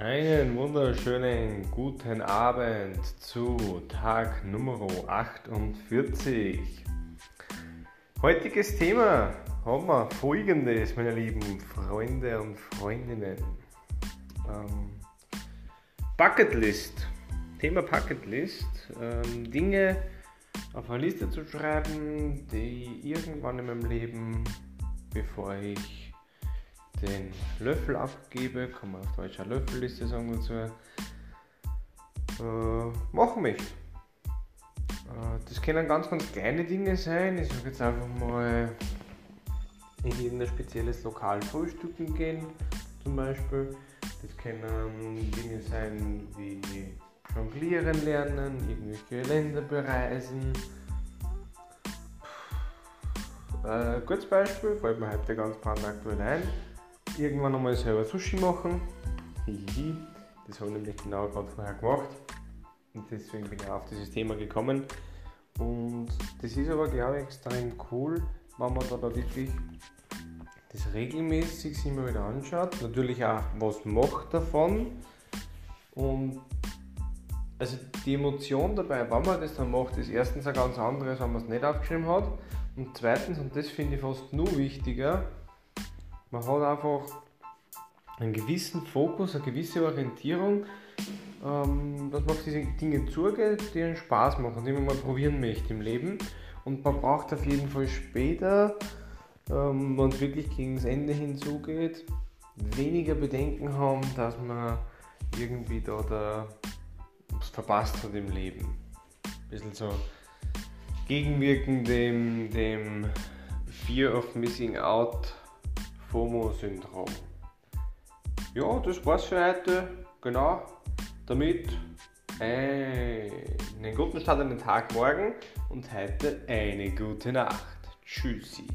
Einen wunderschönen guten Abend zu Tag Nummer 48. Heutiges Thema haben wir folgendes, meine lieben Freunde und Freundinnen. Bucketlist. Thema Bucketlist. Dinge auf eine Liste zu schreiben, die irgendwann in meinem Leben, bevor ich den Löffel abgebe, kann man auf deutscher Löffelliste sagen dazu, machen möchte. Das können ganz, ganz kleine Dinge sein. Ich sage jetzt einfach mal in irgendein spezielles Lokal frühstücken gehen, zum Beispiel. Das können Dinge sein wie jonglieren lernen, irgendwelche Länder bereisen. Gutes Beispiel, fällt mir heute ganz brandaktuell ein. Irgendwann einmal selber Sushi machen. Das habe ich nämlich genau gerade vorher gemacht. Und deswegen bin ich auf dieses Thema gekommen. Und das ist aber, glaube ich, extrem cool, wenn man da wirklich das regelmäßig sich immer wieder anschaut. Natürlich auch, was macht davon. Und also die Emotion dabei, wenn man das dann macht, ist erstens eine ganz andere, als wenn man es nicht aufgeschrieben hat. Und zweitens, und das finde ich fast nur wichtiger, man hat einfach einen gewissen Fokus, eine gewisse Orientierung, dass man auf diese Dinge zugeht, die einen Spaß machen, die man mal probieren möchte im Leben. Und man braucht auf jeden Fall später, wenn es wirklich gegen das Ende hinzugeht, weniger Bedenken haben, dass man irgendwie da was verpasst hat im Leben. Ein bisschen so gegenwirken dem Fear of Missing Out, FOMO-Syndrom. Ja, das war's für heute. Genau. Damit einen guten Start an den Tag morgen und heute eine gute Nacht. Tschüssi.